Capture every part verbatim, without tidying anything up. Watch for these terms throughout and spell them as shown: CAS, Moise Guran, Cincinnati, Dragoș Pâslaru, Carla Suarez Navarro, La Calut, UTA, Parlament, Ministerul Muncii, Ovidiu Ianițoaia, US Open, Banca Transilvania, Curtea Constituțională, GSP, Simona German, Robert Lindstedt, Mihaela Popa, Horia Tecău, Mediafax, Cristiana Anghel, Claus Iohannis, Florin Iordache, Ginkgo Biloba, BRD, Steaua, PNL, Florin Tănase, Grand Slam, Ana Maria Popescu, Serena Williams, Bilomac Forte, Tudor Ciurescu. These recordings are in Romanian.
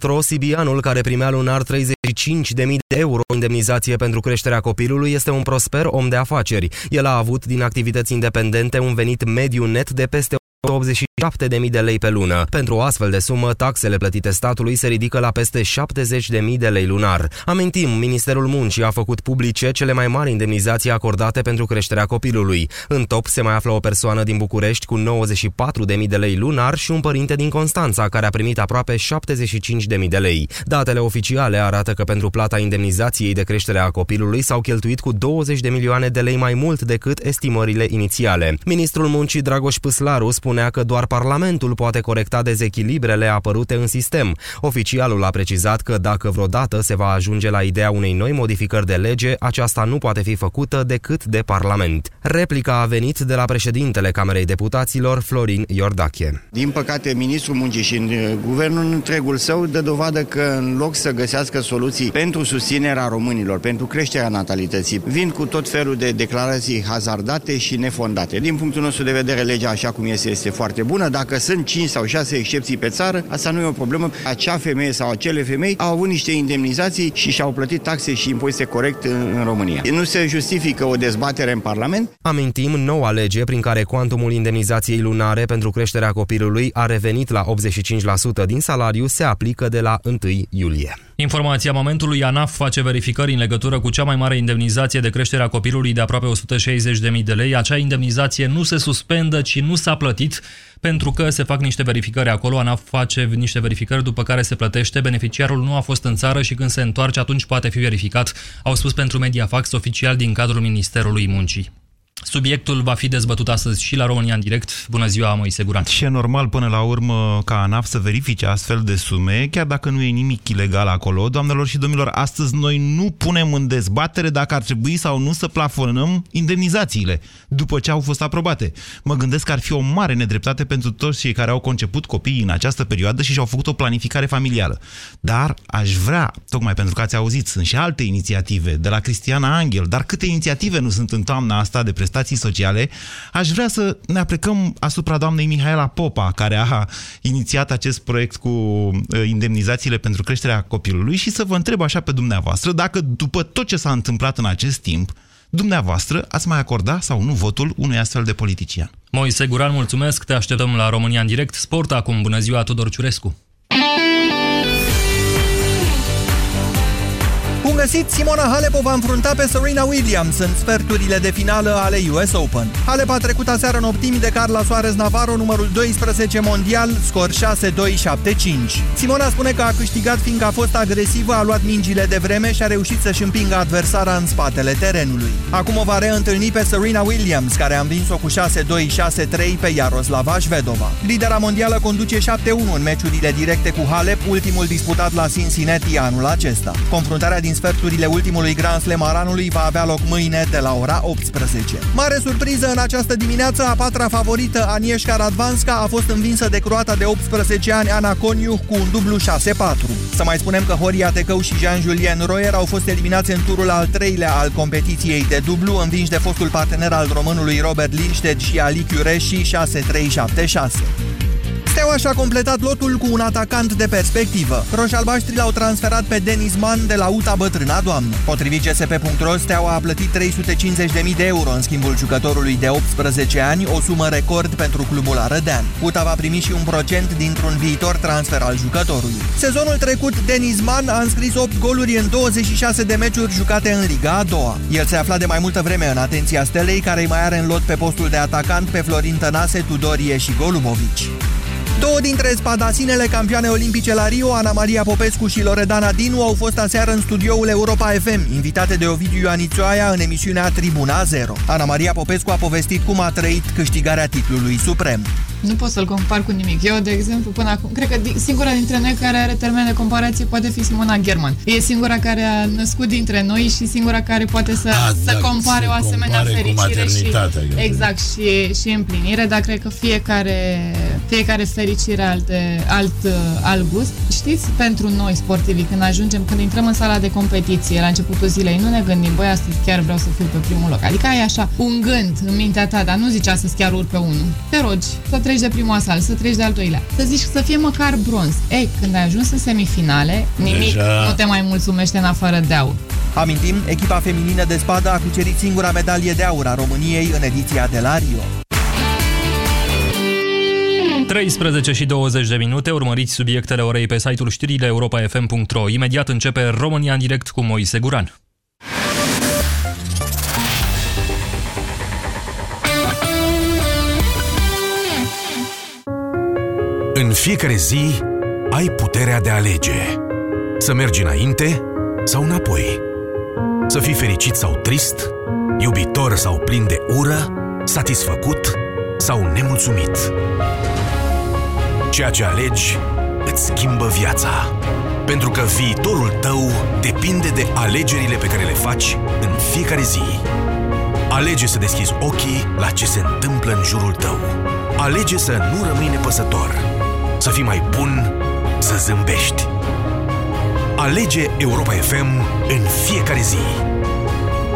Ro, sibianul care primea lunar treizeci și cinci de mii de euro indemnizație pentru creșterea copilului, este un prosper om de afaceri. El a avut din activități independente un venit mediu net de peste optzeci și șapte de mii de lei pe lună. Pentru o astfel de sumă, taxele plătite statului se ridică la peste șaptezeci de mii de lei lunar. Amintim, Ministerul Muncii a făcut publice cele mai mari indemnizații acordate pentru creșterea copilului. În top se mai află o persoană din București cu nouăzeci și patru de mii de lei lunar și un părinte din Constanța care a primit aproape șaptezeci și cinci de mii de lei. Datele oficiale arată că pentru plata indemnizației de creștere a copilului s-au cheltuit cu douăzeci de milioane de lei mai mult decât estimările inițiale. Ministrul Muncii Dragoș Pâslaru spune spunea că doar Parlamentul poate corecta dezechilibrele apărute în sistem. Oficialul a precizat că dacă vreodată se va ajunge la ideea unei noi modificări de lege, aceasta nu poate fi făcută decât de Parlament. Replica a venit de la președintele Camerei Deputaților, Florin Iordache. Din păcate, ministrul muncii și guvernul întregul său dă dovadă că în loc să găsească soluții pentru susținerea românilor, pentru creșterea natalității, vin cu tot felul de declarații hazardate și nefondate. Din punctul nostru de vedere, legea așa cum este este foarte bună. Dacă sunt cinci sau șase excepții pe țară, asta nu e o problemă. Acea femeie sau acele femei au avut niște indemnizații și și-au plătit taxe și impozite corect în, în România. Nu se justifică o dezbatere în Parlament. Amintim noua lege prin care cuantumul indemnizației lunare pentru creșterea copilului a revenit la optzeci și cinci la sută din salariu se aplică de la întâi iulie. Informația momentului, ANAF face verificări în legătură cu cea mai mare indemnizație de creștere a copilului de aproape o sută șaizeci de mii de lei. Acea indemnizație nu se suspendă, ci nu s-a plătit, pentru că se fac niște verificări acolo. ANAF face niște verificări după care se plătește. Beneficiarul nu a fost în țară și când se întoarce, atunci poate fi verificat, au spus pentru Mediafax oficial din cadrul Ministerului Muncii. Subiectul va fi dezbătut astăzi și la România în direct. Bună ziua, Moise Guran. Și e normal până la urmă ca ANAF să verifice astfel de sume, chiar dacă nu e nimic ilegal acolo. Doamnelor și domnilor, astăzi noi nu punem în dezbatere dacă ar trebui sau nu să plafonăm indemnizațiile după ce au fost aprobate. Mă gândesc că ar fi o mare nedreptate pentru toți cei care au conceput copiii în această perioadă și și-au făcut o planificare familială. Dar aș vrea, tocmai pentru că ați auzit, sunt și alte inițiative de la Cristiana Anghel, dar câte inițiative nu sunt în toamna asta de prestații sociale, aș vrea să ne aplecăm asupra doamnei Mihaela Popa, care a inițiat acest proiect cu indemnizațiile pentru creșterea copilului și să vă întreb așa pe dumneavoastră dacă după tot ce s-a întâmplat în acest timp, dumneavoastră ați mai acorda sau nu votul unui astfel de politician. Moise Guran, mulțumesc, te așteptăm la România în direct. Sport acum, bună ziua, Tudor Ciurescu. Bun găsit! Simona Halep o va înfrunta pe Serena Williams în sferturile de finală ale U S Open. Halep a trecut aseară în optimi de Carla Suarez Navarro, numărul doisprezece mondial, scor șase doi șapte cinci. Simona spune că a câștigat fiindcă a fost agresivă, a luat mingile de vreme și a reușit să-și împingă adversara în spatele terenului. Acum o va reîntâlni pe Serena Williams, care a învins-o cu șase doi șase trei pe Iaroslava Șvedova. Lidera mondială conduce șapte unu în meciurile directe cu Halep, ultimul disputat la Cincinnati anul acesta. Confruntarea din sferturile ultimului Grand Slam al anului va avea loc mâine de la ora optsprezece. Mare surpriză în această dimineață, a patra favorită, Agnieszka Radwańska, a fost învinsă de croata de optsprezece ani Ana Konjuh cu un dublu șase patru. Să mai spunem că Horia Tecău și Jean-Julien Royer au fost eliminați în turul al treilea al competiției de dublu, învinși de fostul partener al românului Robert Lindstedt și Ali Chiurești șase trei șapte șase. Steaua și-a completat lotul cu un atacant de perspectivă. Roșalbaștrii l-au transferat pe Denis Man de la U T A bătrâna doamnă. Potrivit g s p punct ro, Steaua a plătit trei sute cincizeci de mii de euro în schimbul jucătorului de optsprezece ani, o sumă record pentru clubul arădean. U T A va primi și un procent dintr-un viitor transfer al jucătorului. Sezonul trecut, Denis Man a înscris opt goluri în douăzeci și șase de meciuri jucate în Liga a doua. El se afla de mai multă vreme în atenția Stelei, care îi mai are în lot pe postul de atacant pe Florin Tănase, Tudorie și Golubovici. Două dintre spadasinele campioane olimpice la Rio, Ana Maria Popescu și Loredana Dinu, au fost aseară în studioul Europa F M, invitate de Ovidiu Ianițoaia în emisiunea Tribuna Zero. Ana Maria Popescu a povestit cum a trăit câștigarea titlului suprem. Nu pot să-l compar cu nimic. Eu, de exemplu, până acum, cred că singura dintre noi care are termen de comparație poate fi Simona German. E singura care a născut dintre noi și singura care poate să, a, să da, compare o asemenea compare fericire și, exact, și, și împlinire, dar cred că fiecare, fiecare fericire alt, alt, alt gust. Știți, pentru noi, sportivii, când ajungem, când intrăm în sala de competiție, la începutul zilei, nu ne gândim, băi, astăzi chiar vreau să fiu pe primul loc. Adică ai așa un gând în mintea ta, dar nu zici astăzi chiar urc pe unul. Te rogi să treci de prima sală, să treci de al doilea, să zici să fie măcar bronz. Ei, când ai ajuns în semifinale, nimic deja nu te mai mulțumește în afară de aur. Amintim, echipa feminină de spadă a cucerit singura medalie de aur a României în ediția de la Rio. treisprezece și douăzeci de minute, urmăriți subiectele orei pe site-ul știrile europa f m punct r o. Imediat începe România în direct cu Moise Guran. În fiecare zi ai puterea de a alege. Să mergi înainte sau înapoi. Să fii fericit sau trist, iubitor sau plin de ură, satisfăcut sau nemulțumit. Ceea ce alegi îți schimbă viața. Pentru că viitorul tău depinde de alegerile pe care le faci în fiecare zi. Alege să deschizi ochii la ce se întâmplă în jurul tău. Alege să nu rămâi nepăsător. Să fii mai bun, să zâmbești. Alege Europa F M în fiecare zi.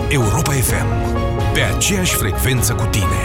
Europa F M, pe aceeași frecvență cu tine.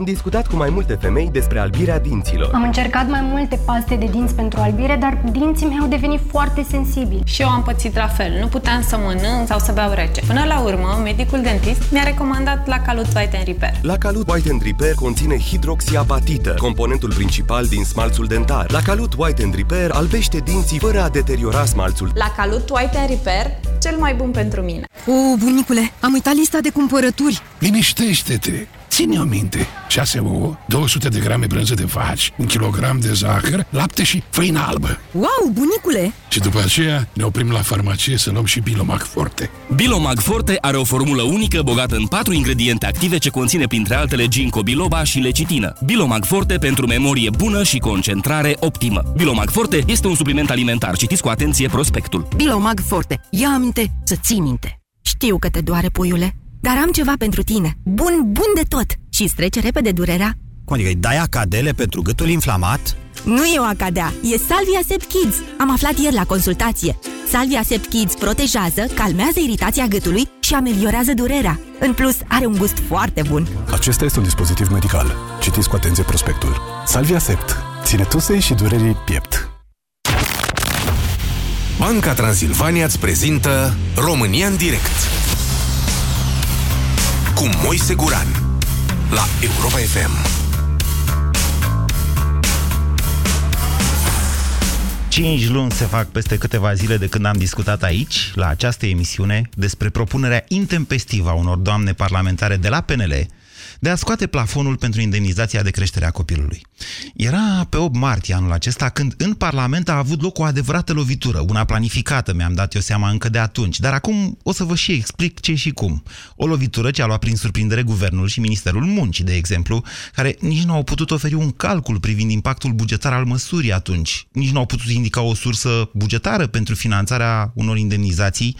Am discutat cu mai multe femei despre albirea dinților. Am încercat mai multe paste de dinți pentru albire, dar dinții mei au devenit foarte sensibili. Și eu am pățit la fel, nu puteam să mănânc sau să beau rece. Până la urmă, medicul dentist mi-a recomandat La Calut White and Repair. La Calut White and Repair conține hidroxiapatită, componentul principal din smalțul dentar. La Calut White and Repair albește dinții fără a deteriora smalțul. La Calut White and Repair, cel mai bun pentru mine. O, bunicule, am uitat lista de cumpărături. Liniștește-te! Ține-o minte, șase ouă, două sute de grame brânză de vaci, un kilogram de zahăr, lapte și făină albă. Wow, bunicule! Și după aceea ne oprim la farmacie să luăm și Bilomac Forte. Bilomac Forte are o formulă unică bogată în patru ingrediente active ce conține printre altele ginkgo biloba și lecitină. Bilomac Forte pentru memorie bună și concentrare optimă. Bilomac Forte este un supliment alimentar. Citiți cu atenție prospectul. Bilomac Forte. Ia aminte să ții minte. Știu că te doare, puiule. Dar am ceva pentru tine, bun, bun de tot, și îți trece repede durerea. Cum adică, îi dai acadele pentru gâtul inflamat? Nu e o acadea, e Salvia Sept Kids. Am aflat ieri la consultație. Salvia Sept Kids protejează, calmează iritația gâtului și ameliorează durerea. În plus, are un gust foarte bun. Acesta este un dispozitiv medical. Citiți cu atenție prospectul. Salvia Sept. Ține tusei și durerii piept. Banca Transilvania îți prezintă România în direct cu Moise Guran la Europa F M. Cinci luni se fac peste câteva zile de când am discutat aici, la această emisiune, despre propunerea intempestivă a unor doamne parlamentare de la P N L de a scoate plafonul pentru indemnizația de creștere a copilului. Era pe opt martie anul acesta când în Parlament a avut loc o adevărată lovitură, una planificată, mi-am dat eu seama încă de atunci, dar acum o să vă și explic ce și cum. O lovitură ce a luat prin surprindere guvernul și Ministerul Muncii, de exemplu, care nici nu au putut oferi un calcul privind impactul bugetar al măsurii atunci, nici nu au putut indica o sursă bugetară pentru finanțarea unor indemnizații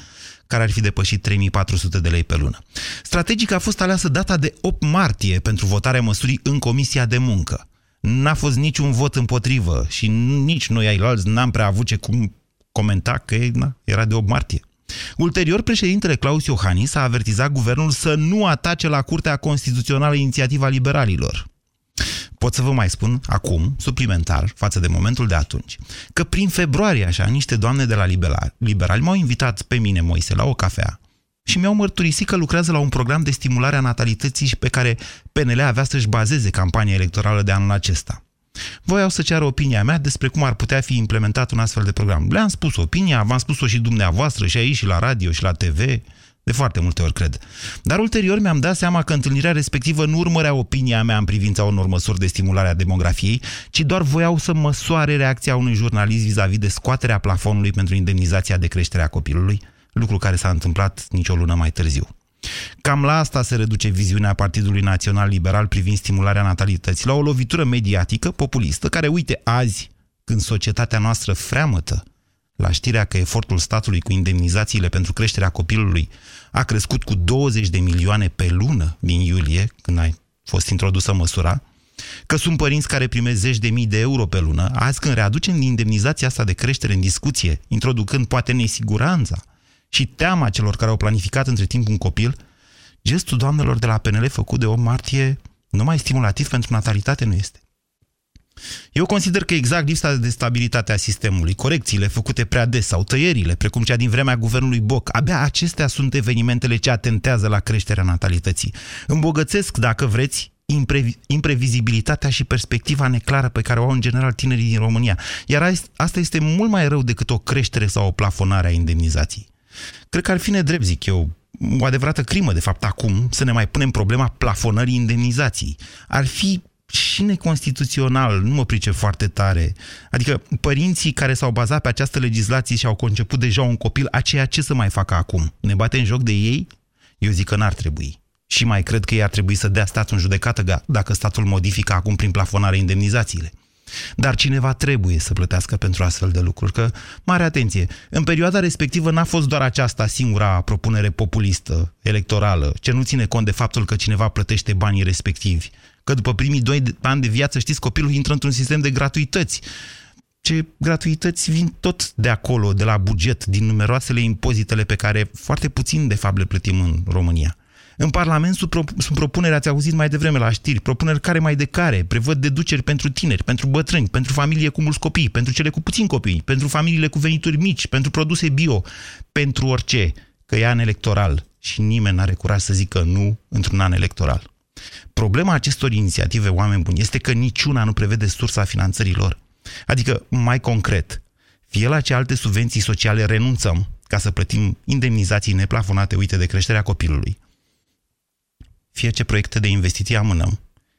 care ar fi depășit trei mii patru sute de lei pe lună. Strategic a fost aleasă data de opt martie pentru votarea măsurii în Comisia de Muncă. N-a fost niciun vot împotrivă și nici noi ailalți n-am prea avut ce cum comenta că na, era de opt martie. Ulterior, președintele Claus Iohannis a avertizat guvernul să nu atace la Curtea Constituțională inițiativa liberalilor. Pot să vă mai spun acum, suplimentar, față de momentul de atunci, că prin februarie, așa, niște doamne de la liberali m-au invitat pe mine, Moise, la o cafea și mi-au mărturisit că lucrează la un program de stimulare a natalității și pe care P N L avea să-și bazeze campania electorală de anul acesta. Voiau să ceară opinia mea despre cum ar putea fi implementat un astfel de program. Le-am spus opinia, v-am spus-o și dumneavoastră, și aici, și la radio, și la T V... De foarte multe ori, cred. Dar ulterior mi-am dat seama că întâlnirea respectivă nu urmărea opinia mea în privința unor măsuri de stimulare a demografiei, ci doar voiau să măsoare reacția unui jurnalist vis-a-vis de scoaterea plafonului pentru indemnizația de creștere a copilului, lucru care s-a întâmplat nicio lună mai târziu. Cam la asta se reduce viziunea Partidului Național Liberal privind stimularea natalității, la o lovitură mediatică, populistă, care, uite, azi, când societatea noastră freamătă la știrea că efortul statului cu indemnizațiile pentru creșterea copilului a crescut cu douăzeci de milioane pe lună din iulie, când a fost introdusă măsura, că sunt părinți care primesc zeci de mii de euro pe lună, azi când readucem indemnizația asta de creștere în discuție, introducând poate nesiguranța și teama celor care au planificat între timp un copil, gestul doamnelor de la P N L făcut de opt martie numai stimulativ pentru natalitate nu este. Eu consider că exact lipsa de stabilitate a sistemului, corecțiile făcute prea des sau tăierile, precum cea din vremea guvernului Boc, abia acestea sunt evenimentele ce atentează la creșterea natalității. Îmbogățesc, dacă vreți, imprevi- imprevizibilitatea și perspectiva neclară pe care o au în general tinerii din România. Iar asta este mult mai rău decât o creștere sau o plafonare a indemnizației. Cred că ar fi nedrept, zic eu, o adevărată crimă, de fapt, acum, să ne mai punem problema plafonării indemnizației. Ar fi și neconstituțional, nu mă pricep foarte tare. Adică părinții care s-au bazat pe această legislație și au conceput deja un copil, aceea ce să mai facă acum? Ne bate în joc de ei? Eu zic că n-ar trebui. Și mai cred că ei ar trebui să dea statul în judecată dacă statul modifică acum prin plafonare indemnizațiile. Dar cineva trebuie să plătească pentru astfel de lucruri, că, mare atenție, în perioada respectivă n-a fost doar aceasta singura propunere populistă, electorală, ce nu ține cont de faptul că cineva plătește banii respectivi. Că după primii doi ani de viață, știți, copilul intră într-un sistem de gratuități. Ce gratuități vin tot de acolo, de la buget, din numeroasele impozitele pe care foarte puțin, de fapt, le plătim în România. În Parlament sunt propuneri, ați auzit mai devreme la știri, propuneri care mai de care, prevăd deduceri pentru tineri, pentru bătrâni, pentru familie cu mulți copii, pentru cele cu puțini copii, pentru familiile cu venituri mici, pentru produse bio, pentru orice, că e an electoral și nimeni n-are curaj să zică nu într-un an electoral. Problema acestor inițiative, oameni buni, este că niciuna nu prevede sursa finanțărilor. Adică, mai concret, fie la ce alte subvenții sociale renunțăm ca să plătim indemnizații neplafonate, uite, de creșterea copilului, fie ce proiecte de investiții amânăm,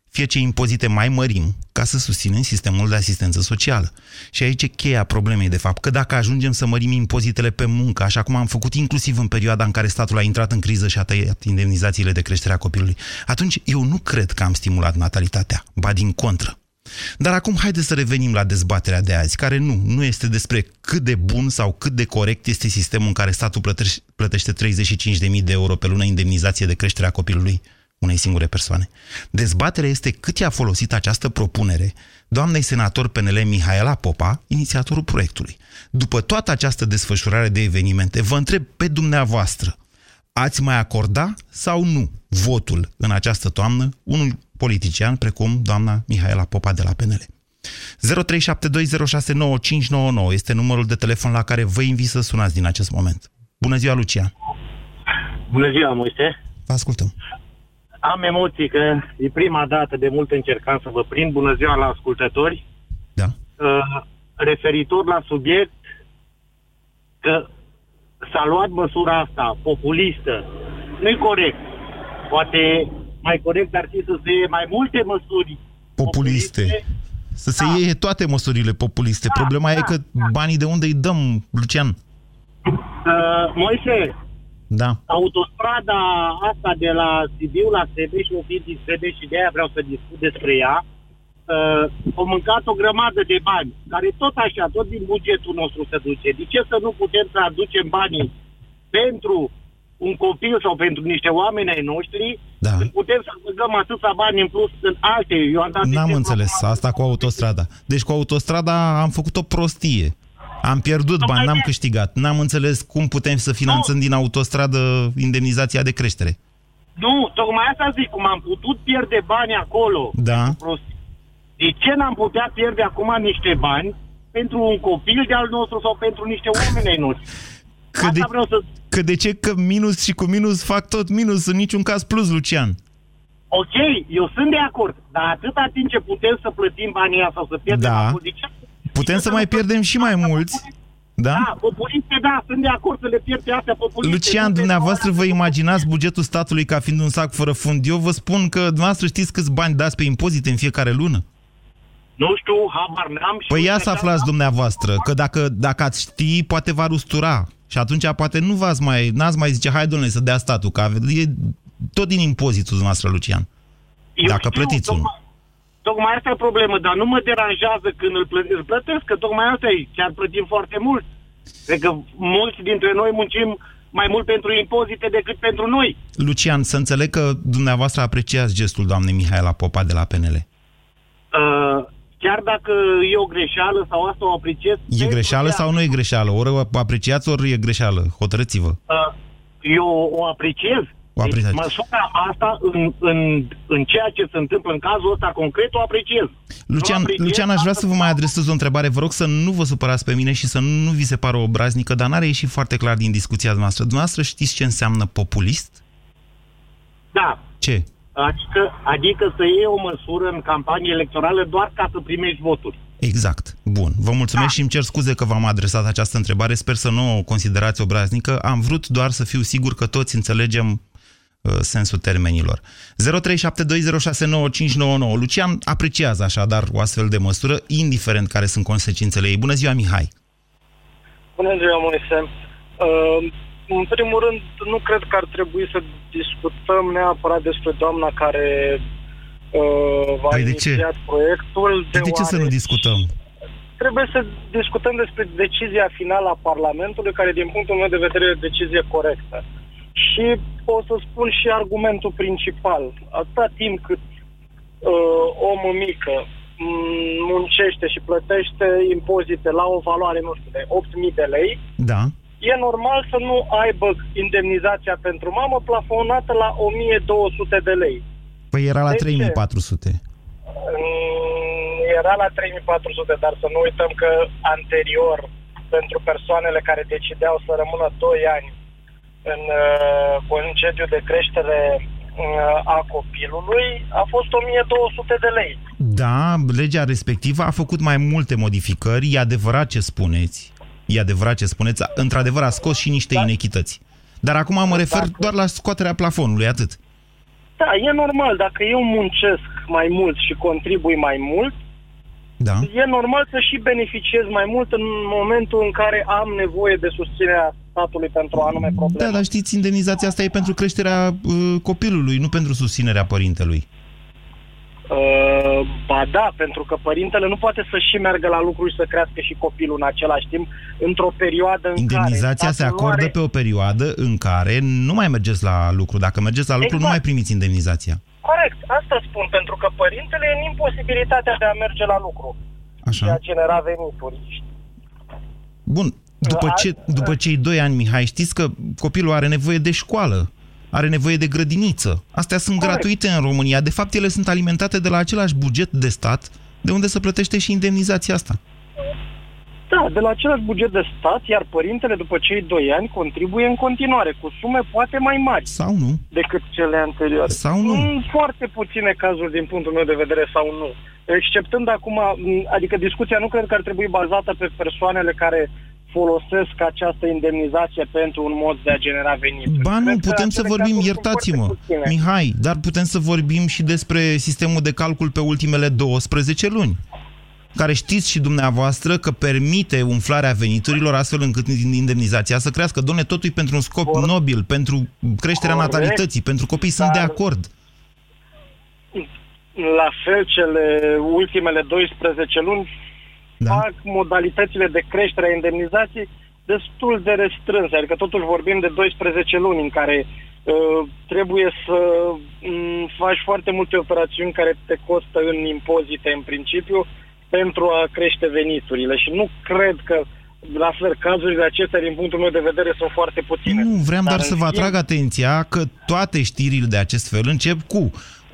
fie ce impozite mai mărim ca să susținem sistemul de asistență socială. Și aici e cheia problemei, de fapt, că dacă ajungem să mărim impozitele pe muncă, așa cum am făcut inclusiv în perioada în care statul a intrat în criză și a tăiat indemnizațiile de creștere a copilului, atunci eu nu cred că am stimulat natalitatea, ba din contră. Dar acum haideți să revenim la dezbaterea de azi, care nu, nu este despre cât de bun sau cât de corect este sistemul în care statul plătește treizeci și cinci de mii de euro pe lună indemnizație de creștere a copilului unei singure persoane. Dezbaterea este cât i-a folosit această propunere doamnei senator P N L Mihaela Popa, inițiatorul proiectului. După toată această desfășurare de evenimente, vă întreb pe dumneavoastră, ați mai acorda sau nu votul în această toamnă unui politician precum doamna Mihaela Popa de la P N L? zero trei șapte doi zero șase nouă cinci nouă nouă este numărul de telefon la care vă invit să sunați din acest moment. Bună ziua, Lucian! Bună ziua, Moise! Vă ascultăm! Am emoții că e prima dată, de mult încercam să vă prind. Bună ziua la ascultători. Da. Uh, referitor la subiect, că s-a luat măsura asta populistă. Nu-i corect. Poate mai corect ar fi să se iei mai multe măsuri populiste. populiste. Să se da. iei toate măsurile populiste. Da, Problema da, e că da. banii de unde îi dăm, Lucian? Uh, Moise... Da. Autostrada asta de la Sibiu la Sebeș, o fi din Sebeș și de aia vreau să discut despre ea, uh, au mâncat o grămadă de bani, care tot așa, tot din bugetul nostru se duce. De ce să nu putem să aducem banii pentru un copil sau pentru niște oameni ai noștri, da. putem să băgăm atâția bani în plus în alte. Eu am dat N-am înțeles asta cu autostrada. Deci cu autostrada am făcut o prostie. Am pierdut bani, n-am câștigat. N-am înțeles cum putem să finanțăm nu. din autostradă indemnizația de creștere. Nu, tocmai asta zic, cum am putut pierde bani acolo. Da. De ce n-am putea pierde acum niște bani pentru un copil de-al nostru sau pentru niște oameni ai noștri? Că, de, să... că de ce? Că minus și cu minus fac tot minus, în niciun caz plus, Lucian. Ok, eu sunt de acord, dar atâta timp ce putem să plătim banii ăia sau să pierdem da. banii, de ce? Putem să mai pierdem și mai mulți. Da, da populiste, da, sunt de acord să le pierde astea populiste. Lucian, dumneavoastră vă imaginați bugetul statului ca fiind un sac fără fund? Eu vă spun că dumneavoastră știți câți bani dați pe impozite în fiecare lună? Nu știu, habar n-am. Păi ia să aflați dumneavoastră, că dacă, dacă ați ști, poate v-ar ustura. Și atunci poate nu v-ați mai, n-ați mai zice, hai domnule să dea statul, că e tot din impozitul dumneavoastră, Lucian. Eu dacă știu, plătiți unul. Tocmai asta e problemă, dar nu mă deranjează când îl, plă- îl plătesc, că tocmai asta e, chiar plătim foarte mult. Cred că mulți dintre noi muncim mai mult pentru impozite decât pentru noi. Lucian, să înțeleg că dumneavoastră apreciați gestul doamnei Mihaela Popa de la P N L. Uh, chiar dacă e o greșeală sau asta o apreciez... E greșeală sau nu e greșeală? Ori o apreciați, ori e greșeală. Hotărâți-vă. Uh, eu o apreciez. Deci, măsura asta în, în, în ceea ce se întâmplă în cazul ăsta concret o apreciez. Lucian, apreciez Lucian, aș vrea să vă mai adresez o întrebare. Vă rog să nu vă supărați pe mine și să nu vi se pară obraznică, dar n-are ieșit foarte clar din discuția noastră. Dumneavoastră știți ce înseamnă populist? Da. Ce? Adică, adică să iei o măsură în campanie electorală doar ca să primești voturi. Exact. Bun. Vă mulțumesc da. și îmi cer scuze că v-am adresat această întrebare. Sper să nu o considerați obraznică. Am vrut doar să fiu sigur că toți înțelegem sensul termenilor. zero trei șapte doi zero șase nouă cinci nouă nouă. Lucian apreciază așadar o astfel de măsură, indiferent care sunt consecințele ei. Bună ziua, Mihai! Bună ziua, Moise! Uh, în primul rând, nu cred că ar trebui să discutăm neapărat despre doamna care uh, va inițiat proiectul. De, de ce să nu discutăm? Trebuie să discutăm despre decizia finală a Parlamentului, care, din punctul meu de vedere, e decizie corectă. Și o să spun și argumentul principal. Atâta timp cât uh, omul mică muncește și plătește impozite la o valoare, nu știu, de opt mii de lei, da. e normal să nu aibă indemnizația pentru mamă plafonată la o mie două sute de lei. Păi era la de trei mii patru sute. Ce? Era la trei mii patru sute, dar să nu uităm că anterior, pentru persoanele care decideau să rămână doi ani în uh, concediu de creștere uh, a copilului, a fost o mie două sute de lei. Da, legea respectivă a făcut mai multe modificări, e adevărat ce spuneți, e adevărat ce spuneți, într-adevăr a scos și niște da. inechități. Dar acum mă refer dacă... doar la scoaterea plafonului, atât. Da, e normal, dacă eu muncesc mai mult și contribui mai mult, da. e normal să și beneficiez mai mult în momentul în care am nevoie de susținerea statului pentru anume probleme. Da, dar știți, indemnizația asta e pentru creșterea uh, copilului, nu pentru susținerea părintelui. Uh, ba da, pentru că părintele nu poate să și meargă la lucru și să crească și copilul în același timp, într-o perioadă în indemnizația care... Indemnizația se acordă are... pe o perioadă în care nu mai mergeți la lucru. Dacă mergeți la lucru, exact. nu mai primiți indemnizația. Corect, asta spun, pentru că părintele e în imposibilitatea de a merge la lucru. Așa. De a genera venituri. Bun. După, ce, după cei doi ani, Mihai, știți că copilul are nevoie de școală, are nevoie de grădiniță. Astea sunt Corect. gratuite în România. De fapt, ele sunt alimentate de la același buget de stat, de unde se plătește și indemnizația asta. Da, de la același buget de stat, iar părintele după cei doi ani contribuie în continuare, cu sume poate mai mari sau nu decât cele anterioare. Sau nu. În foarte puține cazuri, din punctul meu de vedere, sau nu. Exceptând acum, adică discuția nu cred că ar trebui bazată pe persoanele care folosesc această indemnizație pentru un mod de a genera venituri. Ba nu, putem să vorbim, iertați-mă, Mihai, dar putem să vorbim și despre sistemul de calcul pe ultimele douăsprezece luni, care știți și dumneavoastră că permite umflarea veniturilor astfel încât indemnizația să crească. Doamne, totul e pentru un scop Corect. nobil, pentru creșterea Corect. natalității, pentru copii, dar... sunt de acord. La fel, cele ultimele douăsprezece luni da. fac modalitățile de creștere a indemnizației destul de restrânse. Adică totuși vorbim de douăsprezece luni în care uh, trebuie să um, faci foarte multe operațiuni care te costă în impozite în principiu pentru a crește veniturile. Și nu cred că, la fel, cazurile acestea, din punctul meu de vedere, sunt foarte puține. Nu, vreau dar, dar să vă atrag atenția că toate știrile de acest fel încep cu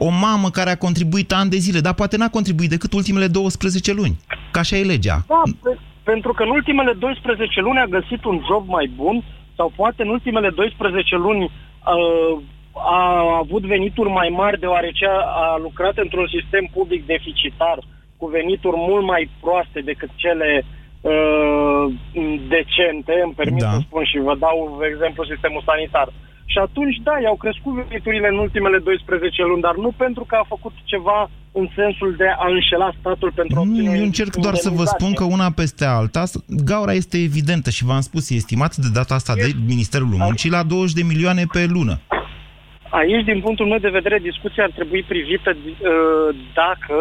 o mamă care a contribuit ani de zile, dar poate n-a contribuit decât ultimele douăsprezece luni. Că așa e legea. Da, pe, pentru că în ultimele douăsprezece luni a găsit un job mai bun sau poate în ultimele douăsprezece luni a, a avut venituri mai mari deoarece a, a lucrat într-un sistem public deficitar cu venituri mult mai proaste decât cele uh, decente, îmi permit da. să spun și vă dau exemplu sistemul sanitar. Și atunci, da, i-au crescut veniturile în ultimele douăsprezece luni, dar nu pentru că a făcut ceva în sensul de a înșela statul pentru a obține... Nu, eu încerc doar să vă spun că una peste alta, gaura este evidentă și v-am spus, e estimat de data asta de Ministerul Muncii la douăzeci de milioane pe lună. Aici, din punctul meu de vedere, discuția ar trebui privită dacă,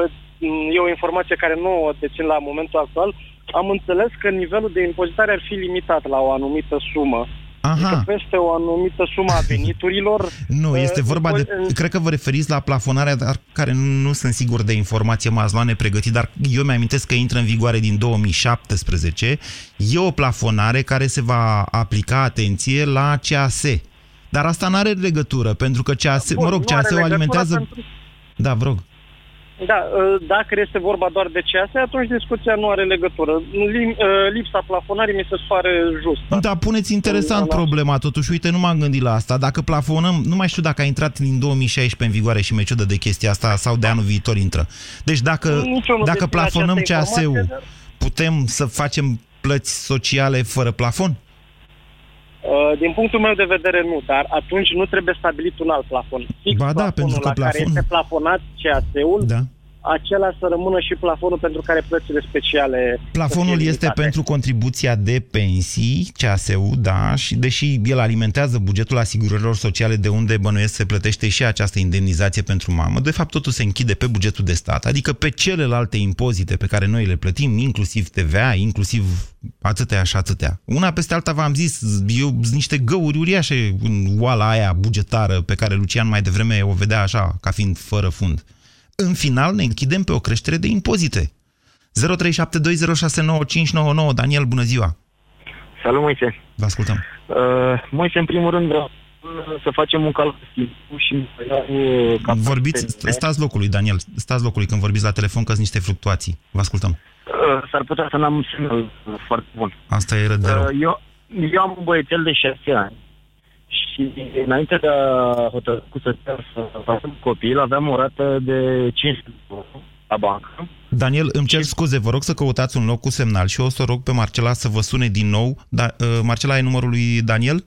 e o informație care nu o dețin la momentul actual, am înțeles că nivelul de impozitare ar fi limitat la o anumită sumă. Aha. Peste o anumită sumă a veniturilor. Nu, este vorba de... Cred că vă referiți la plafonarea, dar care nu sunt sigur de informație, m-ați luat nepregătit, dar eu mi-amintesc că intră în vigoare din două mii șaptesprezece. E o plafonare care se va aplica, atenție, la C A S. Dar asta nu are legătură, pentru că C A S, mă rog, C A S alimentează... Pentru... Da, vă rog. Da, dacă este vorba doar de C A S, atunci discuția nu are legătură. Lipsa plafonării mi se pare justă. Dar puneți interesant problema, totuși. Uite, nu m-am gândit la asta. Dacă plafonăm, nu mai știu dacă a intrat din două mii șaisprezece în vigoare și meciudă de chestia asta sau de anul viitor intră. Deci dacă, dacă plafonăm C A S-ul, dar... putem să facem plăți sociale fără plafon? Din punctul meu de vedere, nu, dar atunci nu trebuie stabilit un alt plafon. Fix ba da, pentru că la plafon... care este plafonat C A S-ul, da, acela să rămână și plafonul pentru care plățile speciale... Plafonul este pentru contribuția de pensii, C A S-ul, da, și deși el alimentează bugetul asigurărilor sociale, de unde bănuiesc se plătește și această indemnizație pentru mamă, de fapt totul se închide pe bugetul de stat, adică pe celelalte impozite pe care noi le plătim, inclusiv T V A, inclusiv atâtea și atâtea. Una peste alta, v-am zis, eu, niște găuri uriașe în oala aia bugetară pe care Lucian mai devreme o vedea așa, ca fiind fără fund. În final ne închidem pe o creștere de impozite. zero trei șapte doi zero șase nouă cinci nouă nouă. Daniel, bună ziua! Salut, Moise! Vă ascultăm! Uh, Moise, în primul rând, să facem un calcul și... Vorbiți, stați locului, Daniel, stați locului când vorbiți la telefon, că sunt niște fluctuații. Vă ascultăm! Uh, s-ar putea să n-am un semnal foarte bun. Asta e rău de rău. Uh, eu, eu am un băiețel de șase ani. Și înainte de a hotărâi cu soția să facem copil, aveam o rată de cinci sute de euro la bancă. Daniel, îmi cer scuze, vă rog să căutați un loc cu semnal și eu o să rog pe Marcela să vă sune din nou. Da, uh, Marcela, ai numărul lui Daniel?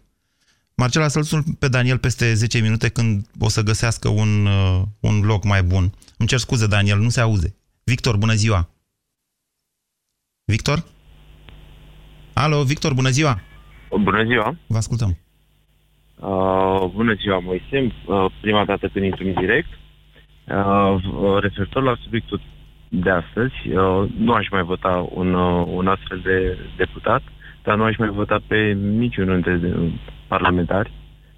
Marcela, să-l sun pe Daniel peste zece minute când o să găsească un, uh, un loc mai bun. Îmi cer scuze, Daniel, nu se auze. Victor, bună ziua! Victor? Alo, Victor, bună ziua! Bună ziua! Vă ascultăm! Uh, bună ziua, Moise, uh, prima dată când intru în direct. Uh, referitor la subiectul de astăzi, uh, nu aș mai vota un, uh, un astfel de deputat, dar nu aș mai vota pe niciunul dintre parlamentari,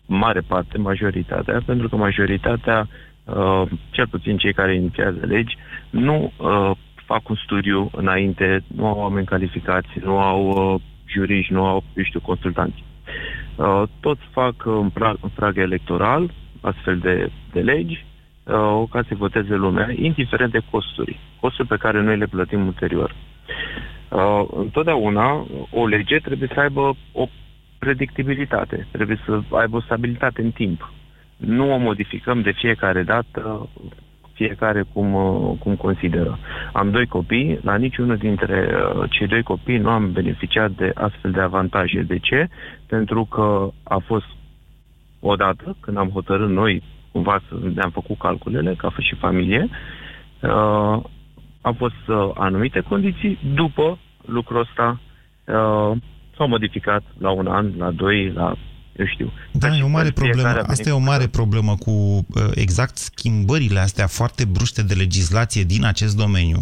mare parte, majoritatea, pentru că majoritatea, uh, cel puțin cei care inițiază legi, nu uh, fac un studiu înainte, nu au oameni calificați, nu au uh, juriști, nu au, eu știu, consultanți. Uh, toți fac un prag, un prag electoral, astfel de, de legi, uh, ca să voteze lumea, indiferent de costuri, costuri pe care noi le plătim ulterior. Uh, întotdeauna o lege trebuie să aibă o predictibilitate, trebuie să aibă o stabilitate în timp. Nu o modificăm de fiecare dată, fiecare cum, cum consideră. Am doi copii, la niciunul dintre cei doi copii nu am beneficiat de astfel de avantaje. De ce? Pentru că a fost odată, când am hotărât noi, cumva ne-am făcut calculele, că a fost și familie, au fost anumite condiții, după lucrul ăsta s-au modificat la un an, la doi, la... Eu știu. Da, e o mare problemă. Asta e o mare problemă cu exact schimbările astea foarte bruște de legislație din acest domeniu.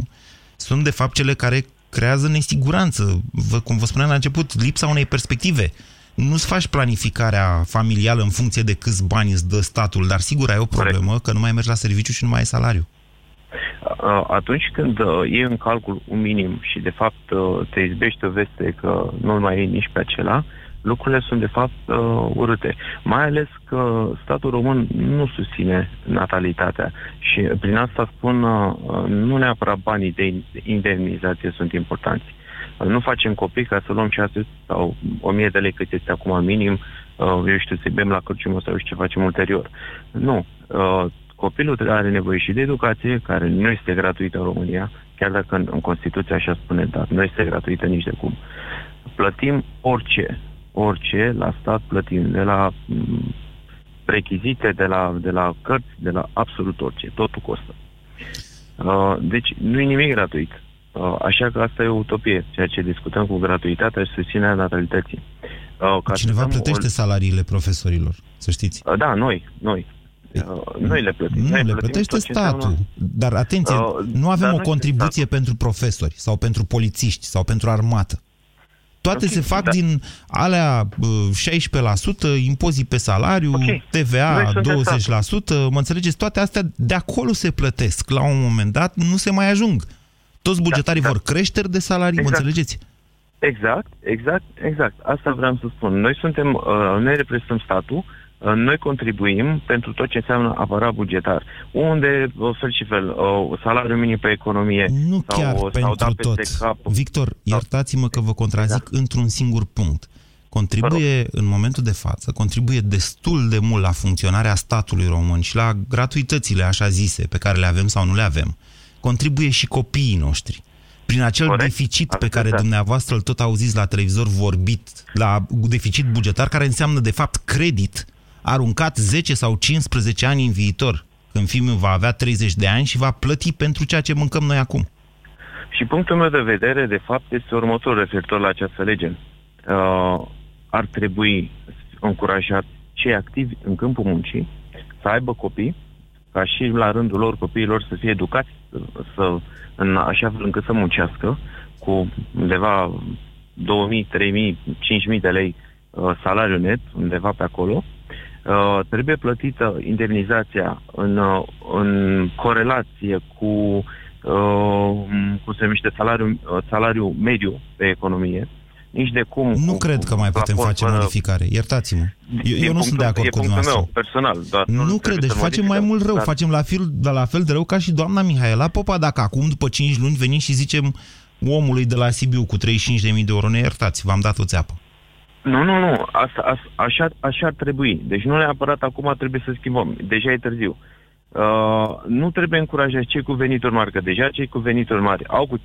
Sunt de fapt cele care creează nesiguranță. Cum vă spuneam la început, lipsa unei perspective. Nu-ți faci planificarea familială în funcție de câți bani îți dă statul, dar sigur ai o problemă că nu mai mergi la serviciu și nu mai ai salariu. Atunci când iei în calcul un minim și de fapt te izbești o veste că nu mai iei nici pe acela, lucrurile sunt, de fapt, uh, urâte. Mai ales că statul român nu susține natalitatea și, prin asta spun, uh, nu neapărat banii de indemnizație sunt importanți. Uh, nu facem copii ca să luăm șase sau o mie de lei, cât este acum minim, uh, eu știu, să-i bem la cărciumă sau eu știu ce facem ulterior. Nu. Uh, copilul are nevoie și de educație, care nu este gratuită în România, chiar dacă în, în Constituție așa spune, dar nu este gratuită nici de cum. Plătim orice. Orice, la stat plătim, de la rechizite, de la, de la cărți, de la absolut orice, totul costă. Deci nu e nimic gratuit. Așa că asta e o utopie, ceea ce discutăm cu gratuitatea și susținerea natalității. Ca cineva plătește o... salariile profesorilor, să știți. Da, noi, noi. Noi le plătim. Nu le plătim, plătește statul. Dar atenție, uh, nu avem o contribuție pentru profesori sau pentru polițiști sau pentru armată. Toate okay, se fac da. din alea șaisprezece la sută, impozii pe salariu, okay. T V A douăzeci la sută, mă înțelegeți, toate astea de acolo se plătesc. La un moment dat nu se mai ajung. Toți bugetarii da, da. vor creșteri de salarii, exact. Mă înțelegeți? Exact, exact, exact. Asta vreau să spun. Noi suntem, noi reprezentăm statul, noi contribuim pentru tot ce înseamnă aparat bugetar. Unde, fel și fel, salariul minim pe economie... Nu sau, chiar sau pentru da tot. Cap. Victor, iertați-mă că vă contrazic da. într-un singur punct. Contribuie, în momentul de față, contribuie destul de mult la funcționarea statului român și la gratuitățile așa zise, pe care le avem sau nu le avem. Contribuie și copiii noștri. Prin acel Corect. deficit pe Absolut. care dumneavoastră îl tot auziți la televizor vorbit, la deficit bugetar, care înseamnă, de fapt, credit aruncat zece sau cincisprezece ani în viitor, când filmul va avea treizeci de ani și va plăti pentru ceea ce mâncăm noi acum. Și punctul meu de vedere, de fapt, este următorul referitor la această lege. Uh, ar trebui încurajat cei activi în câmpul muncii să aibă copii, ca și la rândul lor copiilor să fie educați să, în așa fel încât să muncească cu undeva două mii, trei mii, cinci mii de lei uh, salariu net, undeva pe acolo. Uh, trebuie plătită indemnizația în, uh, în corelație cu, uh, cum se numește, salariul, uh, salariul mediu pe economie. Nici de cum, nu cred că mai putem face modificare. Iertați-mă. Eu, eu nu sunt de acord cu dumneavoastră. E punctul meu personal, dar nu cred, deci facem mai mult rău, facem la fel, la fel de rău ca și doamna Mihaela Popa, dacă acum după cinci luni venim și zicem omului de la Sibiu cu treizeci și cinci de mii de euro, ne iertați, v-am dat o țeapă. Nu, nu, nu, asta, a, așa, așa ar trebui. Deci nu neapărat acum trebuie să schimbăm, deja e târziu. Uh, nu trebuie încurajați cei cu venituri mari, că deja cei cu venituri mari au cu